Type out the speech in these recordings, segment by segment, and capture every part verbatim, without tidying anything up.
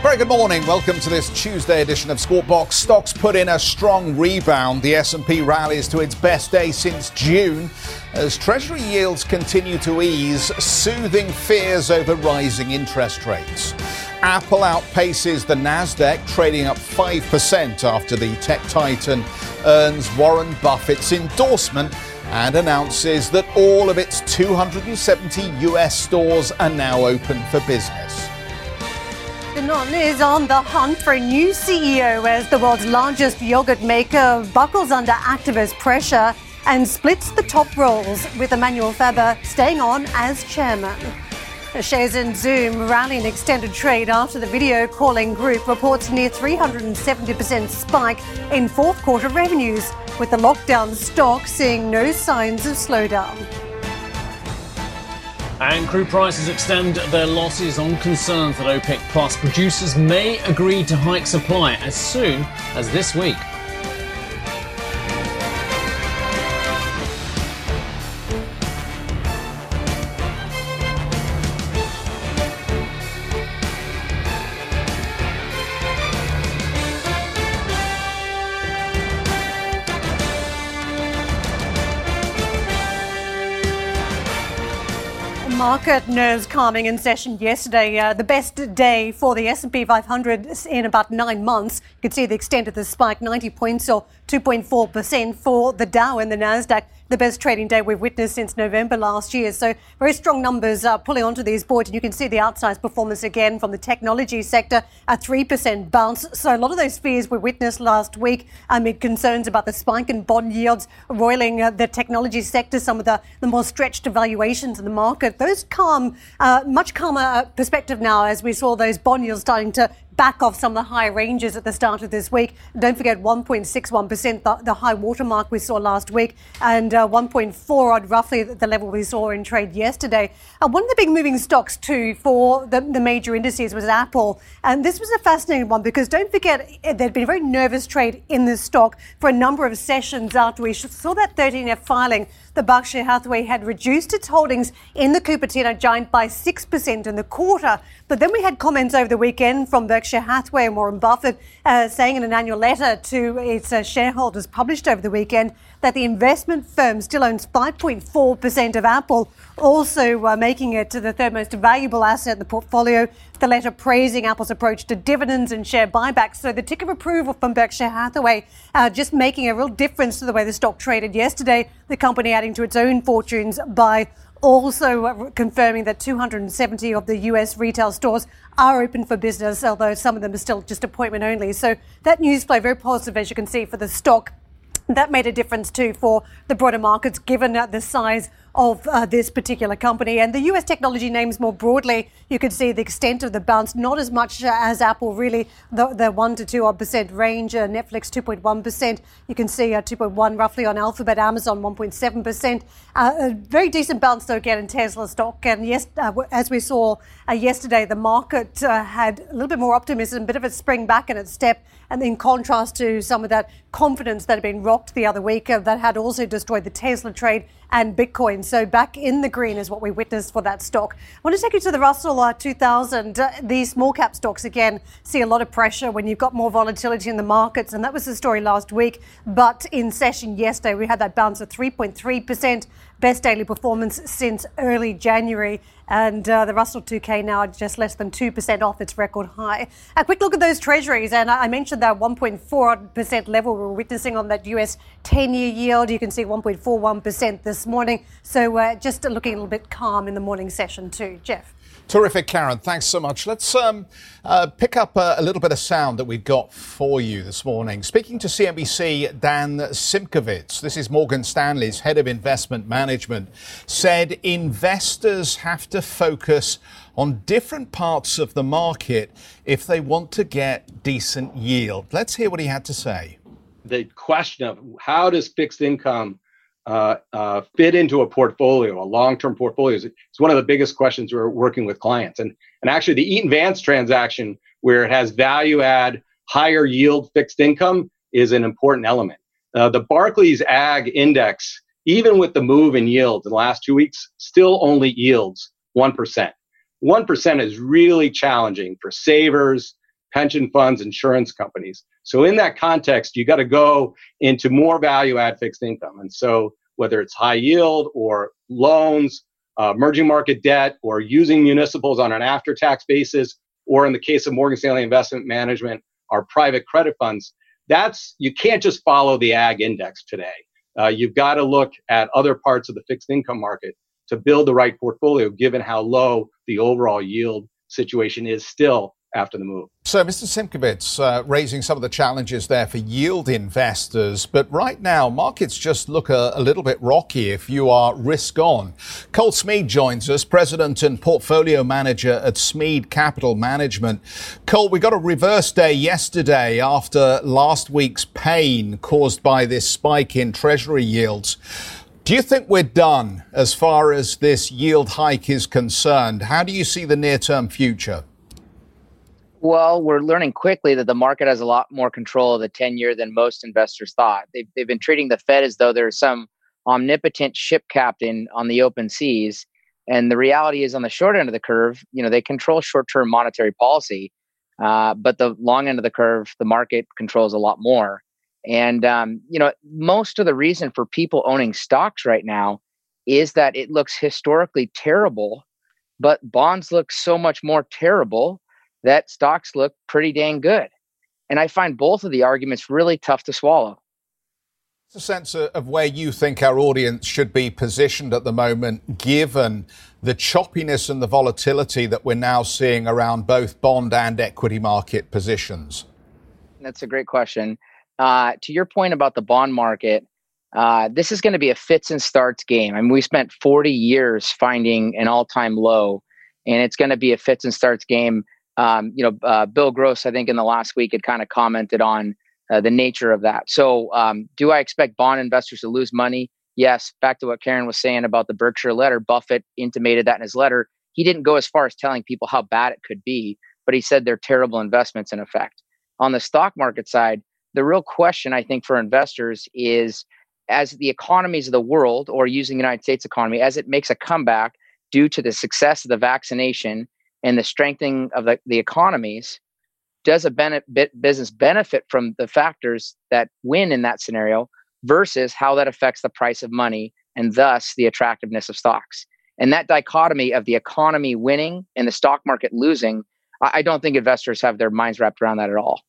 Very good morning. Welcome to this Tuesday edition of Squawk Box. Stocks put in a strong rebound. The S and P rallies to its best day since June as Treasury yields continue to ease, soothing fears over rising interest rates. Apple outpaces the Nasdaq, trading up five percent after the tech titan earns Warren Buffett's endorsement and announces that all of its two hundred seventy U S stores are now open for business. Danone is on the hunt for a new C E O as the world's largest yogurt maker buckles under activist pressure and splits the top roles, with Emmanuel Faber staying on as chairman. Shares in Zoom rally in extended trade after the video calling group reports near three hundred seventy percent spike in fourth quarter revenues, with the lockdown stock seeing no signs of slowdown. And crude prices extend their losses on concerns that OPEC plus producers may agree to hike supply as soon as this week. Market nerves calming in session yesterday, uh, the best day for the S and P five hundred in about nine months. You can see the extent of the spike, ninety points or two point four percent for the Dow and the Nasdaq, the best trading day we've witnessed since November last year. So very strong numbers uh, pulling onto these boards. And you can see the outsized performance again from the technology sector, a three percent bounce. So a lot of those fears we witnessed last week amid concerns about the spike in bond yields roiling uh, the technology sector, some of the, the more stretched valuations in the market. Those calm, uh, much calmer perspective now as we saw those bond yields starting to back off some of the high ranges at the start of this week. Don't forget one point six one percent, the, the high watermark we saw last week, and uh, one point four odd roughly the level we saw in trade yesterday. Uh, one of the big moving stocks too for the, the major indices was Apple. And this was a fascinating one because don't forget there'd been a very nervous trade in this stock for a number of sessions after we saw that thirteen F filing. The Berkshire Hathaway had reduced its holdings in the Cupertino giant by six percent in the quarter. But then we had comments over the weekend from Berkshire Hathaway and Warren Buffett uh, saying in an annual letter to its uh, shareholders published over the weekend that the investment firm still owns five point four percent of Apple, also uh, making it the third most valuable asset in the portfolio. The letter praising Apple's approach to dividends and share buybacks. So the tick of approval from Berkshire Hathaway uh, just making a real difference to the way the stock traded yesterday. The company adding to its own fortunes by also confirming that two hundred seventy of the U S retail stores are open for business, although some of them are still just appointment only. So that news flow very positive, as you can see, for the stock. That made a difference too for the broader markets, given the size of uh, this particular company. And the U S technology names more broadly, you can see the extent of the bounce, not as much as Apple, really, the, the one to two odd percent range. Uh, Netflix, two point one percent. You can see uh, two point one roughly on Alphabet. Amazon, one point seven percent. Uh, a very decent bounce, though, again, in Tesla stock. And yes, uh, as we saw uh, yesterday, the market uh, had a little bit more optimism, a bit of a spring back in its step. And in contrast to some of that confidence that had been rocked the other week, uh, that had also destroyed the Tesla trade and Bitcoin. So back in the green is what we witnessed for that stock. I want to take you to the Russell uh, two thousand. Uh, these small cap stocks, again, see a lot of pressure when you've got more volatility in the markets. And that was the story last week. But in session yesterday, we had that bounce of three point three percent. Best daily performance since early January. And uh, the Russell two K now just less than two percent off its record high. A quick look at those treasuries. And I mentioned that one point four percent level we were witnessing on that U S ten-year yield. You can see one point four one percent this morning. So uh, just looking a little bit calm in the morning session too. Jeff. Terrific, Karen. Thanks so much. Let's um, uh, pick up a, a little bit of sound that we've got for you this morning. Speaking to C N B C, Dan Simkovic, this is Morgan Stanley's head of investment management, said investors have to focus on different parts of the market if they want to get decent yield. Let's hear what he had to say. The question of how does fixed income uh, uh, fit into a portfolio, a long-term portfolio? It's one of the biggest questions we're working with clients. And and actually the Eaton Vance transaction, where it has value add, higher yield fixed income, is an important element. Uh, the Barclays Ag Index, even with the move in yields in the last two weeks, still only yields one percent. one percent is really challenging for savers, pension funds, insurance companies. So in that context, you got to go into more value-add fixed income. And so whether it's high yield or loans, uh, emerging market debt, or using municipals on an after-tax basis, or in the case of Morgan Stanley Investment Management, our private credit funds, that's, you can't just follow the ag index today. Uh, you've got to look at other parts of the fixed income market to build the right portfolio, given how low the overall yield situation is still after the move. So Mister Simkovic, uh, raising some of the challenges there for yield investors, but right now markets just look a, a little bit rocky if you are risk on. Cole Smead joins us, President and Portfolio Manager at Smead Capital Management. Cole, we got a reverse day yesterday after last week's pain caused by this spike in Treasury yields. Do you think we're done as far as this yield hike is concerned? How do you see the near-term future? Well, we're learning quickly that the market has a lot more control of the ten-year than most investors thought. They've, they've been treating the Fed as though there's some omnipotent ship captain on the open seas. And the reality is, on the short end of the curve, you know, they control short-term monetary policy. Uh, but the long end of the curve, the market controls a lot more. And, um, you know, most of the reason for people owning stocks right now is that it looks historically terrible, but bonds look so much more terrible that stocks look pretty dang good. And I find both of the arguments really tough to swallow. It's a sense of where you think our audience should be positioned at the moment, given the choppiness and the volatility that we're now seeing around both bond and equity market positions. That's a great question. Uh, to your point about the bond market, uh, this is going to be a fits and starts game. I mean, we spent forty years finding an all-time low, and it's going to be a fits and starts game. Um, you know, uh, Bill Gross, I think in the last week, had kind of commented on uh, the nature of that. So um, do I expect bond investors to lose money? Yes. Back to what Karen was saying about the Berkshire letter, Buffett intimated that in his letter. He didn't go as far as telling people how bad it could be, but he said they're terrible investments in effect. On the stock market side, the real question, I think, for investors is, as the economies of the world, or using the United States economy, as it makes a comeback due to the success of the vaccination and the strengthening of the, the economies, does a benefit, business benefit from the factors that win in that scenario versus how that affects the price of money and thus the attractiveness of stocks? And that dichotomy of the economy winning and the stock market losing, I, I don't think investors have their minds wrapped around that at all.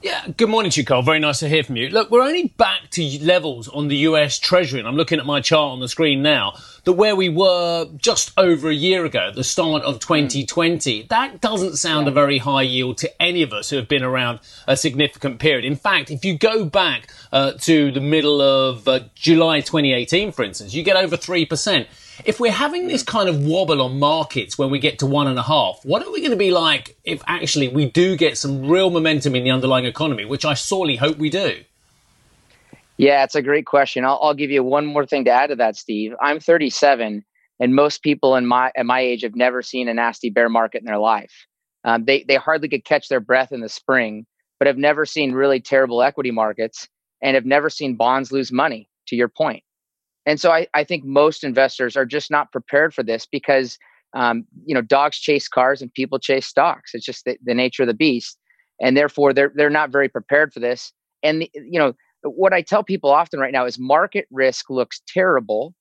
Yeah, good morning to you, Cole. Very nice to hear from you. Look, we're only back to levels on the U S Treasury, and I'm looking at my chart on the screen now, that where we were just over a year ago, the start of twenty twenty. That doesn't sound a very high yield to any of us who have been around a significant period. In fact, if you go back uh, to the middle of uh, July twenty eighteen, for instance, you get over three percent. If we're having this kind of wobble on markets when we get to one and a half, what are we going to be like if actually we do get some real momentum in the underlying economy, which I sorely hope we do? Yeah, it's a great question. I'll, I'll give you one more thing to add to that, Steve. I'm thirty-seven, and most people in my at my age have never seen a nasty bear market in their life. Um, they, they hardly could catch their breath in the spring, but have never seen really terrible equity markets and have never seen bonds lose money, to your point. And so I, I think most investors are just not prepared for this because, um, you know, dogs chase cars and people chase stocks. It's just the, the nature of the beast. And therefore, they're they're not very prepared for this. And, the, you know, what I tell people often right now is market risk looks terrible,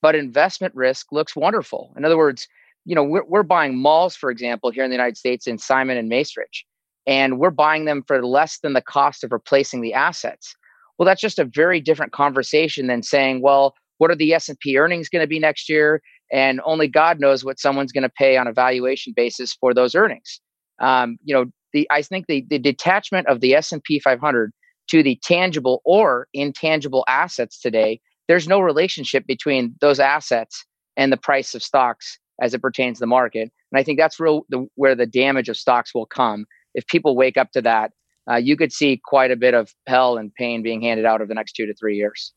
but investment risk looks wonderful. In other words, you know, we're, we're buying malls, for example, here in the United States in Simon and Macerich, and we're buying them for less than the cost of replacing the assets. Well, that's just a very different conversation than saying, well, what are the S and P earnings going to be next year? And only God knows what someone's going to pay on a valuation basis for those earnings. Um, you know, the I think the, the detachment of the S and P five hundred to the tangible or intangible assets today, there's no relationship between those assets and the price of stocks as it pertains to the market. And I think that's real the, where the damage of stocks will come. If people wake up to that, uh, you could see quite a bit of hell and pain being handed out over the next two to three years.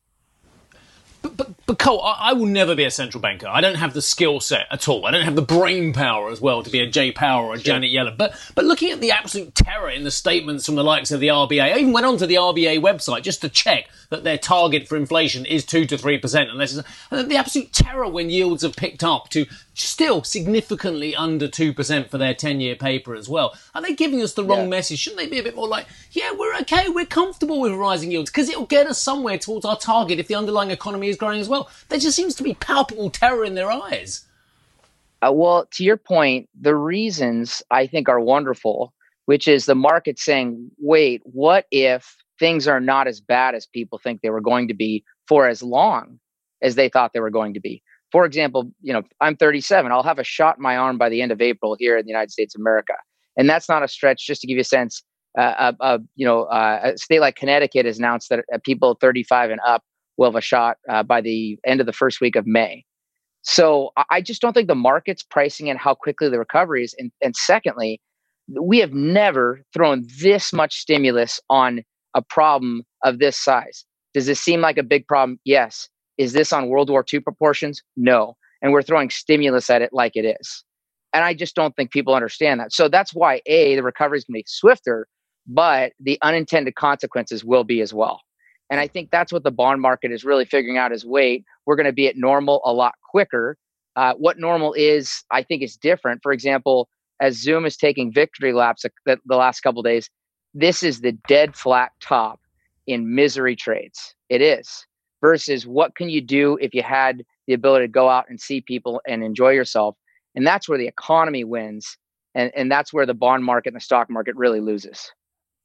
But, but, but Cole, I, I will never be a central banker. I don't have the skill set at all. I don't have the brain power as well to be a Jay Powell or a sure. Janet Yellen. But, but looking at the absolute terror in the statements from the likes of the R B A, I even went onto the R B A website just to check that their target for inflation is two to three percent. Unless it's, and the absolute terror when yields have picked up to still significantly under two percent for their ten-year paper as well. Are they giving us the wrong yeah. message? Shouldn't they be a bit more like, yeah, we're okay, we're comfortable with rising yields because it'll get us somewhere towards our target if the underlying economy is growing as well? There just seems to be palpable terror in their eyes. Uh, well, to your point, the reasons I think are wonderful, which is the market saying, wait, what if things are not as bad as people think they were going to be for as long as they thought they were going to be? For example, you know, I'm thirty-seven. I'll have a shot in my arm by the end of April here in the United States of America. And that's not a stretch. Just to give you a sense, uh, a, a, you know, uh, a state like Connecticut has announced that people thirty-five and up will have a shot uh, by the end of the first week of May. So I just don't think the market's pricing in how quickly the recovery is. And, and secondly, we have never thrown this much stimulus on a problem of this size. Does this seem like a big problem? Yes. Is this on World War Two proportions? No. And we're throwing stimulus at it like it is. And I just don't think people understand that. So that's why, A, the recovery is going to be swifter, but the unintended consequences will be as well. And I think that's what the bond market is really figuring out is, wait, we're going to be at normal a lot quicker. Uh, what normal is, I think, is different. For example, as Zoom is taking victory laps the, the last couple of days, this is the dead flat top in misery trades. It is. Versus what can you do if you had the ability to go out and see people and enjoy yourself? And that's where the economy wins. And, and that's where the bond market and the stock market really loses.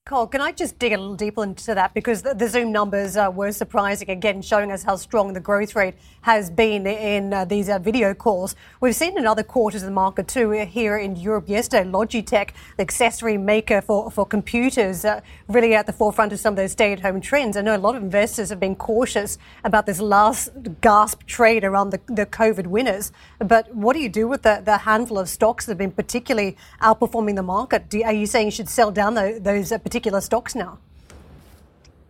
Cole, can I just dig a little deeper into that? Because the, the Zoom numbers uh, were surprising, again, showing us how strong the growth rate has been in uh, these uh, video calls. We've seen in other quarters of the market, too, here in Europe yesterday, Logitech, the accessory maker for, for computers, uh, really at the forefront of some of those stay-at-home trends. I know a lot of investors have been cautious about this last gasp trade around the, the COVID winners. But what do you do with the, the handful of stocks that have been particularly outperforming the market? Do, are you saying you should sell down the, those uh, particular stocks now?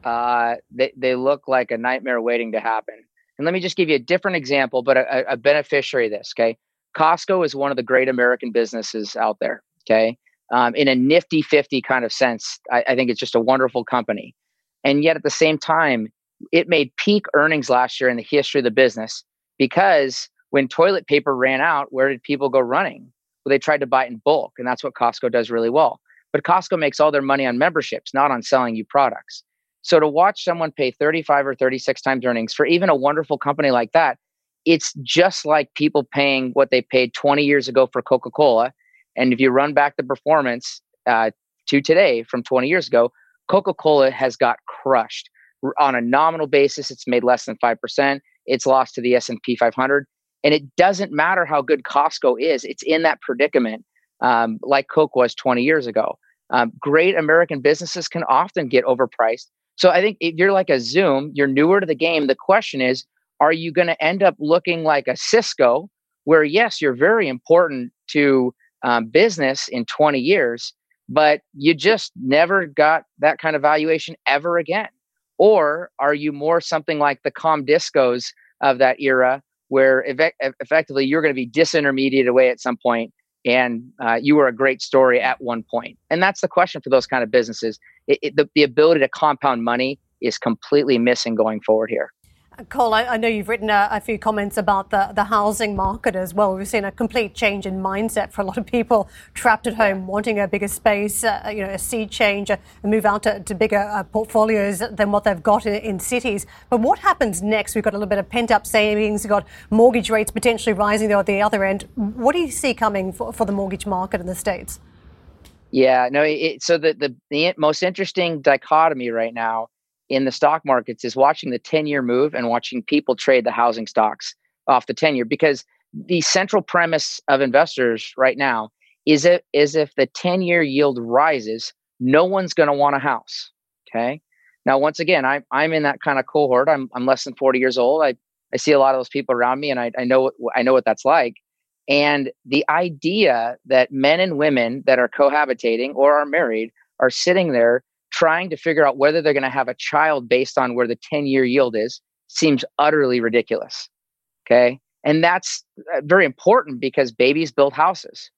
Uh, they, they look like a nightmare waiting to happen. And let me just give you a different example, but a, a beneficiary of this, okay? Costco is one of the great American businesses out there, okay? Um, in a nifty fifty kind of sense, I, I think it's just a wonderful company. And yet at the same time, it made peak earnings last year in the history of the business because when toilet paper ran out, where did people go running? Well, they tried to buy it in bulk, and that's what Costco does really well. But Costco makes all their money on memberships, not on selling you products. So to watch someone pay thirty-five or thirty-six times earnings for even a wonderful company like that, it's just like people paying what they paid twenty years ago for Coca-Cola. And if you run back the performance uh, to today from twenty years ago, Coca-Cola has got crushed. On a nominal basis, it's made less than five percent. It's lost to the S and P five hundred. And it doesn't matter how good Costco is. It's in that predicament. Um, like Coke was twenty years ago. Um, great American businesses can often get overpriced. So I think if you're like a Zoom, you're newer to the game. The question is, are you going to end up looking like a Cisco where, yes, you're very important to um, business in twenty years, but you just never got that kind of valuation ever again? Or are you more something like the Comdiscos of that era where ev- effectively you're going to be disintermediated away at some point? And uh, you were a great story at one point. And that's the question for those kind of businesses. It, it, the, the ability to compound money is completely missing going forward here. Cole, I, I know you've written a, a few comments about the, the housing market as well. We've seen a complete change in mindset for a lot of people trapped at home, wanting a bigger space, uh, you know, a sea change, a move out to, to bigger uh, portfolios than what they've got in, in cities. But what happens next? We've got a little bit of pent-up savings. We've got mortgage rates potentially rising there at the other end. What do you see coming for, for the mortgage market in the States? Yeah, no. It, so the, the the most interesting dichotomy right now in the stock markets is watching the ten-year move and watching people trade the housing stocks off the ten-year, because the central premise of investors right now is it is if the ten-year yield rises, no one's going to want a house. Okay. Now, once again, I'm I'm in that kind of cohort. I'm I'm less than forty years old. I I see a lot of those people around me, and I I know I know what that's like. And the idea that men and women that are cohabitating or are married are sitting there trying to figure out whether they're going to have a child based on where the ten-year yield is seems utterly ridiculous. Okay. And that's very important because babies build houses.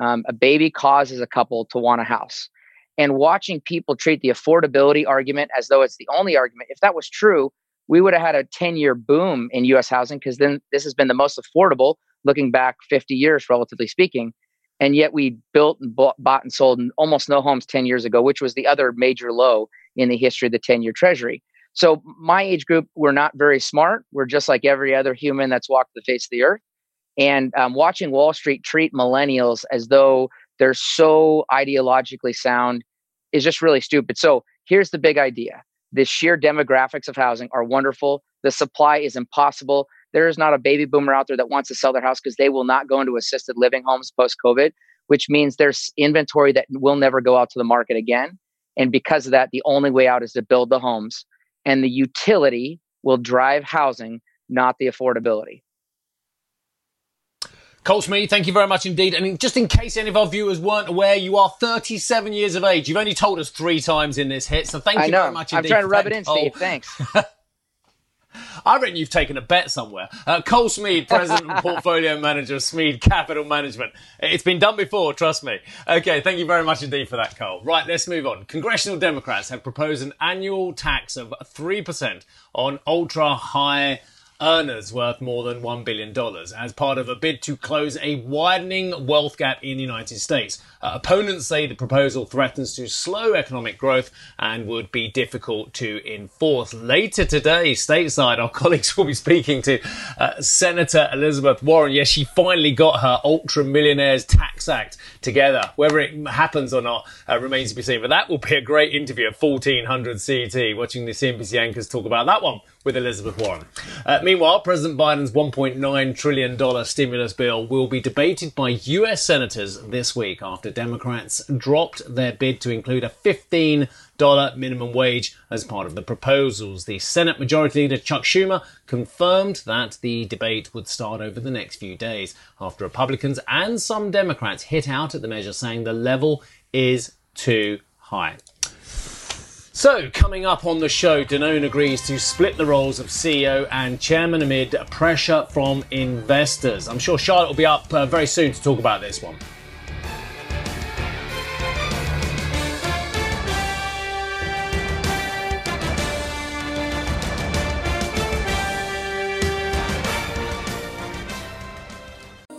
Um, a baby causes a couple to want a house. And watching people treat the affordability argument as though it's the only argument, if that was true, we would have had a ten-year boom in U S housing because then this has been the most affordable, looking back fifty years, relatively speaking. And yet we built and bought, bought and sold almost no homes ten years ago, which was the other major low in the history of the ten-year treasury. So my age group, we're not very smart. We're just like every other human that's walked the face of the earth. And um, watching Wall Street treat millennials as though they're so ideologically sound is just really stupid. So here's the big idea. The sheer demographics of housing are wonderful. The supply is impossible. There is not a baby boomer out there that wants to sell their house because they will not go into assisted living homes post-COVID, which means there's inventory that will never go out to the market again. And because of that, the only way out is to build the homes. And the utility will drive housing, not the affordability. Cole Smead, thank you very much indeed. And just in case any of our viewers weren't aware, you are thirty-seven years of age. You've only told us three times in this hit, so thank I you know. very much indeed. I'm trying to rub it in, Steve. Thanks. I reckon you've taken a bet somewhere. Uh, Cole Smead, President and Portfolio Manager of Smead Capital Management. It's been done before, trust me. Okay, thank you very much indeed for that, Cole. Right, let's move on. Congressional Democrats have proposed an annual tax of three percent on ultra-high earners worth more than one billion dollars as part of a bid to close a widening wealth gap in the United States. Uh, opponents say the proposal threatens to slow economic growth and would be difficult to enforce. Later today, stateside, our colleagues will be speaking to uh, Senator Elizabeth Warren. Yes, she finally got her Ultra Millionaires Tax Act together. Whether it happens or not uh, remains to be seen. But that will be a great interview at fourteen hundred C E T, watching the C N B C anchors talk about that one with Elizabeth Warren. Uh, meanwhile, President Biden's one point nine trillion dollars stimulus bill will be debated by U S senators this week after Democrats dropped their bid to include a fifteen dollars minimum wage as part of the proposals. The Senate Majority Leader Chuck Schumer confirmed that the debate would start over the next few days after Republicans and some Democrats hit out at the measure, saying the level is too high. So, coming up on the show, Danone agrees to split the roles of C E O and chairman amid pressure from investors. I'm sure Charlotte will be up uh, very soon to talk about this one.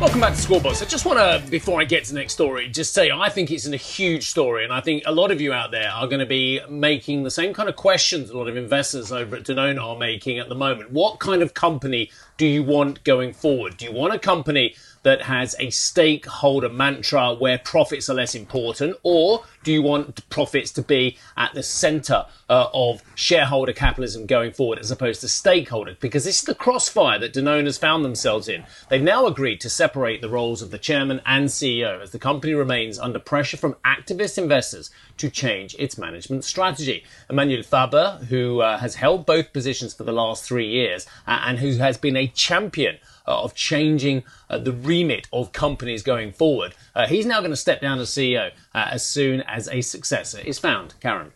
Welcome back to Squawk Box. I just want to, before I get to the next story, just say I think it's a huge story, and I think a lot of you out there are going to be making the same kind of questions a lot of investors over at Danone are making at the moment. What kind of company do you want going forward? Do you want a company that has a stakeholder mantra where profits are less important, or do you want profits to be at the centre uh, of shareholder capitalism going forward as opposed to stakeholder? Because this is the crossfire that Danone has found themselves in. They've now agreed to separate the roles of the chairman and C E O as the company remains under pressure from activist investors to change its management strategy. Emmanuel Faber, who uh, has held both positions for the last three years uh, and who has been a champion Uh, of changing uh, the remit of companies going forward. Uh, he's now going to step down as C E O uh, as soon as a successor is found. Karen.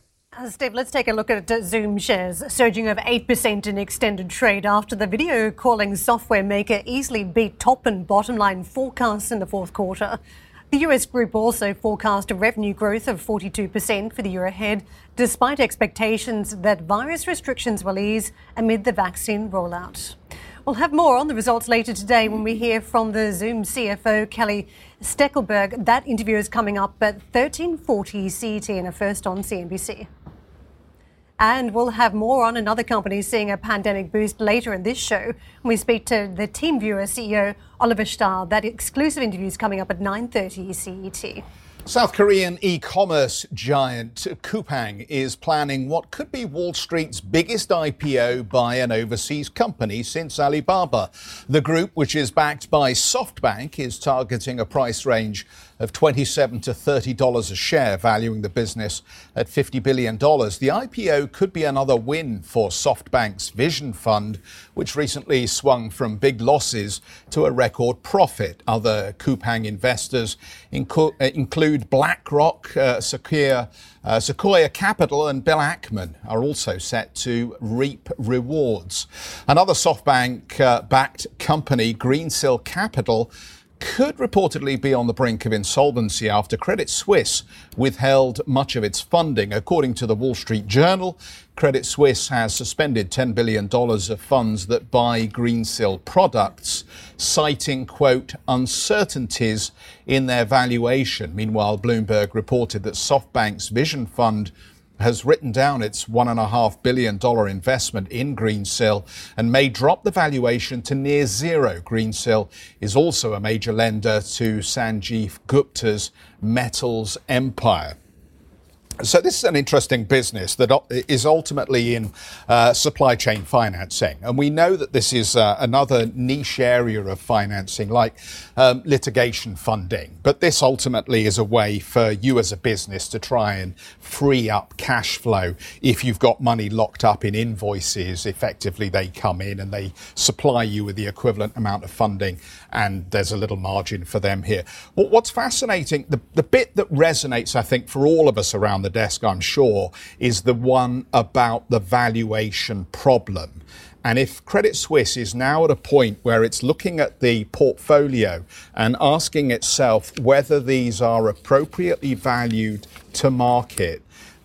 Steve, let's take a look at Zoom shares surging over eight percent in extended trade after the video calling software maker easily beat top and bottom line forecasts in the fourth quarter. The U S group also forecast a revenue growth of forty-two percent for the year ahead, despite expectations that virus restrictions will ease amid the vaccine rollout. We'll have more on the results later today when we hear from the Zoom C F O, Kelly Steckelberg. That interview is coming up at thirteen forty C E T and a first on C N B C. And we'll have more on another company seeing a pandemic boost later in this show. We speak to the TeamViewer C E O, Oliver Stahl. That exclusive interview is coming up at nine thirty C E T. South Korean e-commerce giant Coupang is planning what could be Wall Street's biggest I P O by an overseas company since Alibaba. The group, which is backed by SoftBank, is targeting a price range of twenty-seven to thirty dollars a share, valuing the business at fifty billion dollars. The I P O could be another win for SoftBank's Vision Fund, which recently swung from big losses to a record profit. Other Coupang investors inco- include BlackRock, uh, Sequoia, uh, Sequoia Capital and Bill Ackman are also set to reap rewards. Another SoftBank-backed uh, company, Greensill Capital, could reportedly be on the brink of insolvency after Credit Suisse withheld much of its funding. According to the Wall Street Journal, Credit Suisse has suspended ten billion dollars of funds that buy Greensill products, citing, quote, uncertainties in their valuation. Meanwhile, Bloomberg reported that SoftBank's Vision Fund has written down its one point five billion dollars investment in Greensill and may drop the valuation to near zero. Greensill is also a major lender to Sanjeev Gupta's metals empire. So this is an interesting business that is ultimately in uh, supply chain financing. And we know that this is uh, another niche area of financing, like um, litigation funding. But this ultimately is a way for you as a business to try and free up cash flow. If you've got money locked up in invoices, effectively they come in and they supply you with the equivalent amount of funding. And there's a little margin for them here. Well, what's fascinating, the, the bit that resonates, I think, for all of us around the The desk, I'm sure, is the one about the valuation problem. And if Credit Suisse is now at a point where it's looking at the portfolio and asking itself whether these are appropriately valued to market,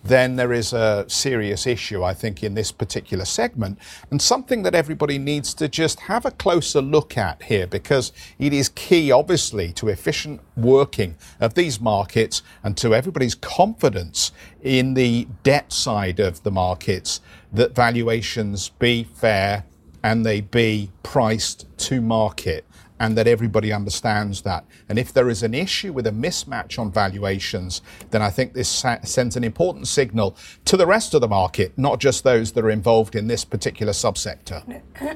then there is a serious issue, I think, in this particular segment, and something that everybody needs to just have a closer look at here, because it is key, obviously, to efficient working of these markets and to everybody's confidence in the debt side of the markets that valuations be fair and they be priced to market, and that everybody understands that. And if there is an issue with a mismatch on valuations, then I think this sa- sends an important signal to the rest of the market, not just those that are involved in this particular subsector.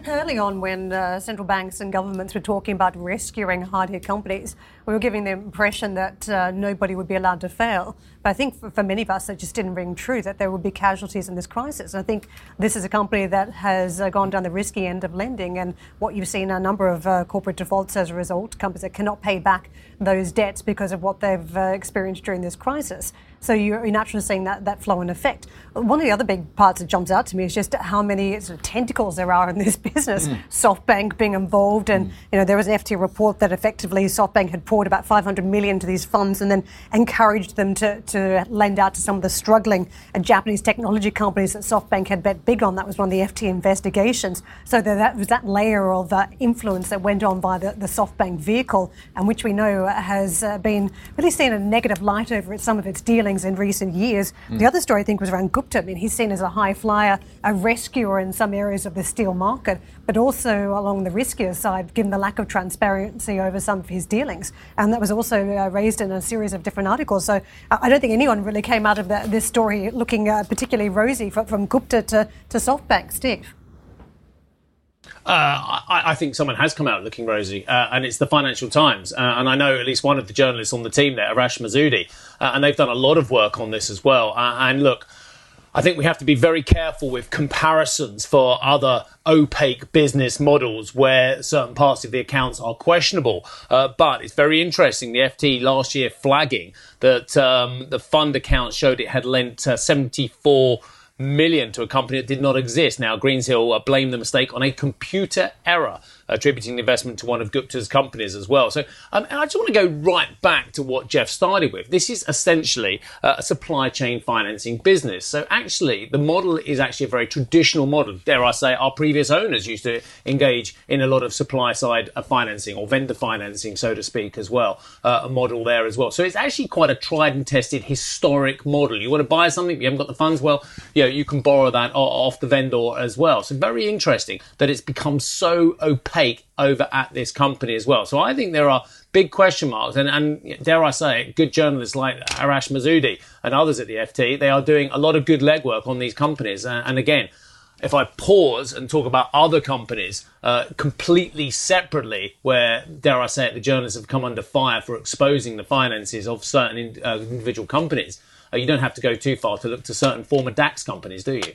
Early on, when uh, central banks and governments were talking about rescuing hard-hit companies, we were giving the impression that uh, nobody would be allowed to fail. But I think for, for many of us, that just didn't ring true, that there would be casualties in this crisis. And I think this is a company that has uh, gone down the risky end of lending, and what you've seen a number of uh, corporate defaults as a result, companies that cannot pay back those debts because of what they've uh, experienced during this crisis. So you're naturally seeing that, that flow and effect. One of the other big parts that jumps out to me is just how many sort of tentacles there are in this business. Mm. SoftBank being involved, and mm. you know there was an F T report that effectively SoftBank had poured about five hundred million to these funds and then encouraged them to, to lend out to some of the struggling Japanese technology companies that SoftBank had bet big on. That was one of the F T investigations. So there, that was that layer of uh, influence that went on by the, the SoftBank vehicle, and which we know has uh, been really seen a negative light over it, some of its dealings in recent years. Mm. The other story, I think, was around Gupta. I mean, he's seen as a high flyer, a rescuer in some areas of the steel market, but also along the riskier side, given the lack of transparency over some of his dealings. And that was also uh, raised in a series of different articles. So uh, I don't think anyone really came out of the, this story looking uh, particularly rosy from, from Gupta to, to SoftBank. Steve? Uh, I, I think someone has come out looking rosy, uh, and it's the Financial Times. Uh, and I know at least one of the journalists on the team there, Arash Massoudi, uh, and they've done a lot of work on this as well. Uh, and look, I think we have to be very careful with comparisons for other opaque business models where certain parts of the accounts are questionable. Uh, but it's very interesting, the F T last year flagging that um, the fund account showed it had lent uh, seventy-four million to a company that did not exist. Now, Greensill uh, blamed the mistake on a computer error, attributing the investment to one of Gupta's companies as well. So um, and I just want to go right back to what Jeff started with. This is essentially uh, a supply chain financing business. So actually, the model is actually a very traditional model. Dare I say, our previous owners used to engage in a lot of supply side uh, financing or vendor financing, so to speak, as well, uh, a model there as well. So it's actually quite a tried and tested historic model. You want to buy something, you haven't got the funds, well, you know, you can borrow that off the vendor as well. So very interesting that it's become so opaque over at this company as well. So I think there are big question marks, and, and dare I say it, good journalists like Arash Massoudi and others at the F T, they are doing a lot of good legwork on these companies. And, and again, if I pause and talk about other companies uh, completely separately, where, dare I say it, the journalists have come under fire for exposing the finances of certain in, uh, individual companies, uh, you don't have to go too far to look to certain former DAX companies, do you?